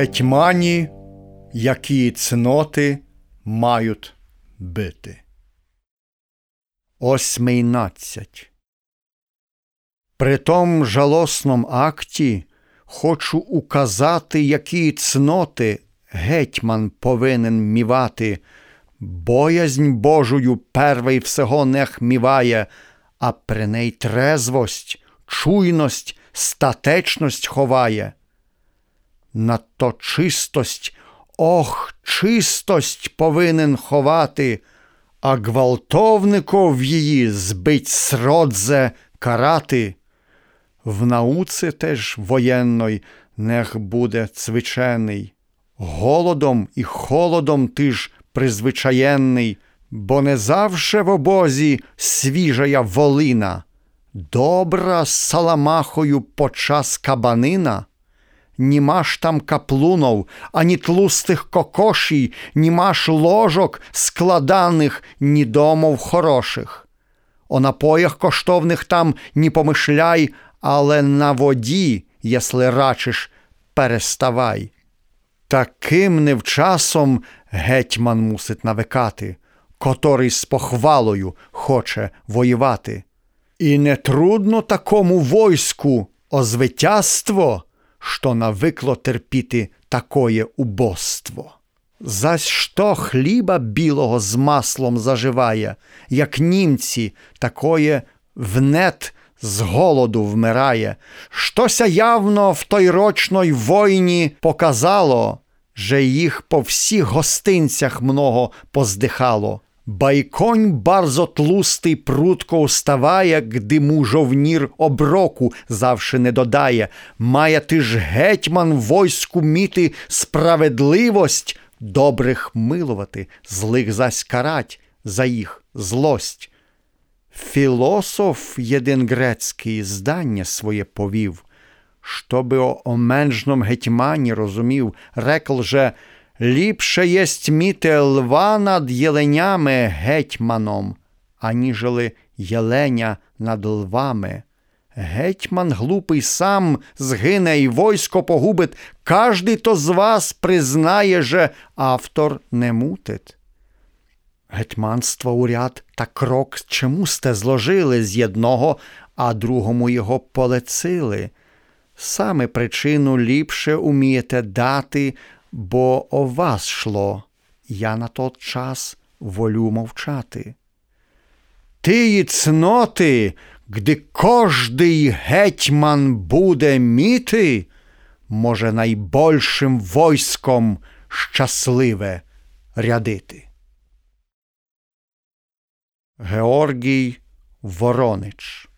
гетьмані, які цноти мають бити. 18. При том жалосном акті хочу указати, які цноти гетьман повинен мівати. Боязнь Божую первий всього нех міває, а при ней трезвость, чуйність, статечність ховає. Надто чистость, ох, чистость повинен ховати, а гвалтовников її збить сродзе карати. В науці теж воєнної нех буде цвичений. Голодом і холодом ти ж призвичаєнний, бо не завше в обозі свіжая волина, добра з саламахою почас кабанина. Німаш там каплунов, ані тлустих кокошій, німаш ложок складаних, ні домов хороших. О напоях коштовних там не помишляй, але на воді, єсли рачиш, переставай. Таким невчасом гетьман мусить навикати, котрий з похвалою хоче воювати. І нетрудно такому войску озвитяство, що навикло терпіти такое убоство. Зась що хліба білого з маслом заживає, як німці, такое внет з голоду вмирає. Штося явно в той рочной войні показало, же їх по всіх гостинцях много поздихало. Байконь барзо тлустий прудко уставає, гди му жовнір оброку завше не додає. Має ти ж гетьман войску міти справедливость, добрих милувати, злих зась карать, за їх злость. Філософ єдин грецький здання своє повів, щоби о оменжном гетьмані розумів, рекл же: «Ліпше єсть міти льва над єленями гетьманом, аніжели єленя над львами. Гетьман глупий сам згине і войско погубить, каждий то з вас признає же, автор не мутить». Гетьманство уряд та крок чому сте зложили з єдного, а другому його полецили. Саме причину ліпше умієте дати, бо о вас шло, я на тот час волю мовчати. Тії цноти, гди кождий гетьман буде міти, може найбольшим войском щасливе рядити. Георгій Воронич.